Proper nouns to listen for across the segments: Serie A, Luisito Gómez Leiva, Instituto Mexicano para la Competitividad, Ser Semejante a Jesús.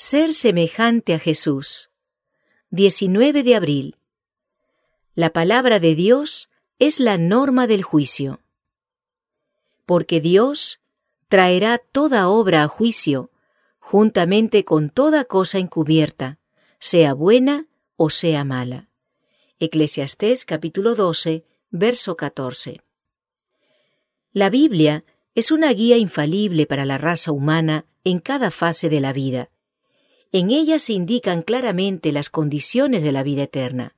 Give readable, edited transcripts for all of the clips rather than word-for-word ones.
Ser semejante a Jesús. 19 de abril. La palabra de Dios es la norma del juicio. Porque Dios traerá toda obra a juicio, juntamente con toda cosa encubierta, sea buena o sea mala. Eclesiastés capítulo 12, verso 14. La Biblia es una guía infalible para la raza humana en cada fase de la vida. En ella se indican claramente las condiciones de la vida eterna.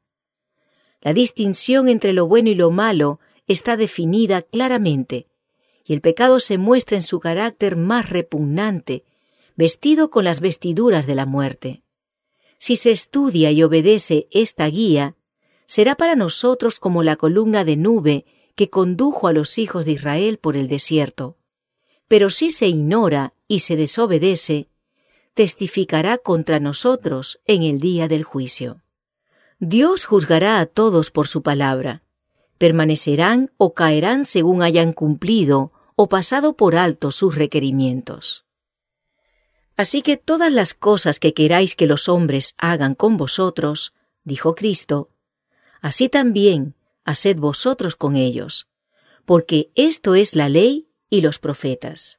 La distinción entre lo bueno y lo malo está definida claramente, y el pecado se muestra en su carácter más repugnante, vestido con las vestiduras de la muerte. Si se estudia y obedece esta guía, será para nosotros como la columna de nube que condujo a los hijos de Israel por el desierto. Pero si se ignora y se desobedece, testificará contra nosotros en el día del juicio. Dios juzgará a todos por su palabra. Permanecerán o caerán según hayan cumplido o pasado por alto sus requerimientos. Así que todas las cosas que queráis que los hombres hagan con vosotros, dijo Cristo, así también haced vosotros con ellos, porque esto es la ley y los profetas.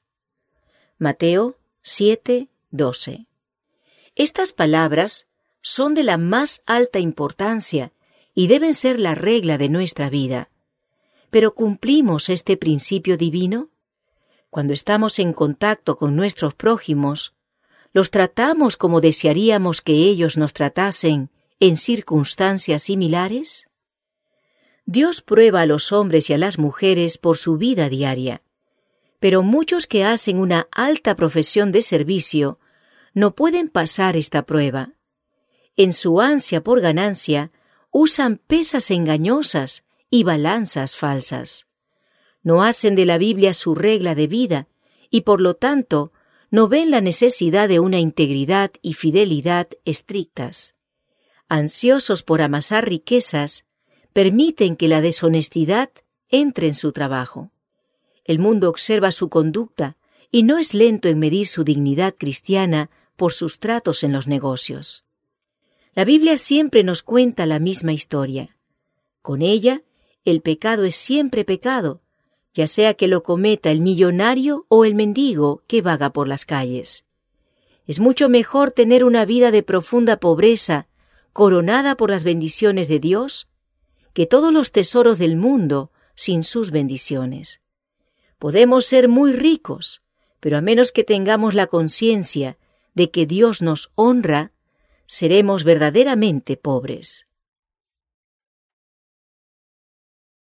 Mateo 7, 12. Estas palabras son de la más alta importancia y deben ser la regla de nuestra vida. ¿Pero cumplimos este principio divino? Cuando estamos en contacto con nuestros prójimos, los tratamos como desearíamos que ellos nos tratasen en circunstancias similares. Dios prueba a los hombres y a las mujeres por su vida diaria, pero muchos que hacen una alta profesión de servicio no pueden pasar esta prueba. En su ansia por ganancia, usan pesas engañosas y balanzas falsas. No hacen de la Biblia su regla de vida y, por lo tanto, no ven la necesidad de una integridad y fidelidad estrictas. Ansiosos por amasar riquezas, permiten que la deshonestidad entre en su trabajo. El mundo observa su conducta y no es lento en medir su dignidad cristiana por sus tratos en los negocios. La Biblia siempre nos cuenta la misma historia. Con ella, el pecado es siempre pecado, ya sea que lo cometa el millonario o el mendigo que vaga por las calles. Es mucho mejor tener una vida de profunda pobreza, coronada por las bendiciones de Dios, que todos los tesoros del mundo sin sus bendiciones. Podemos ser muy ricos, pero a menos que tengamos la conciencia de que Dios nos honra, seremos verdaderamente pobres.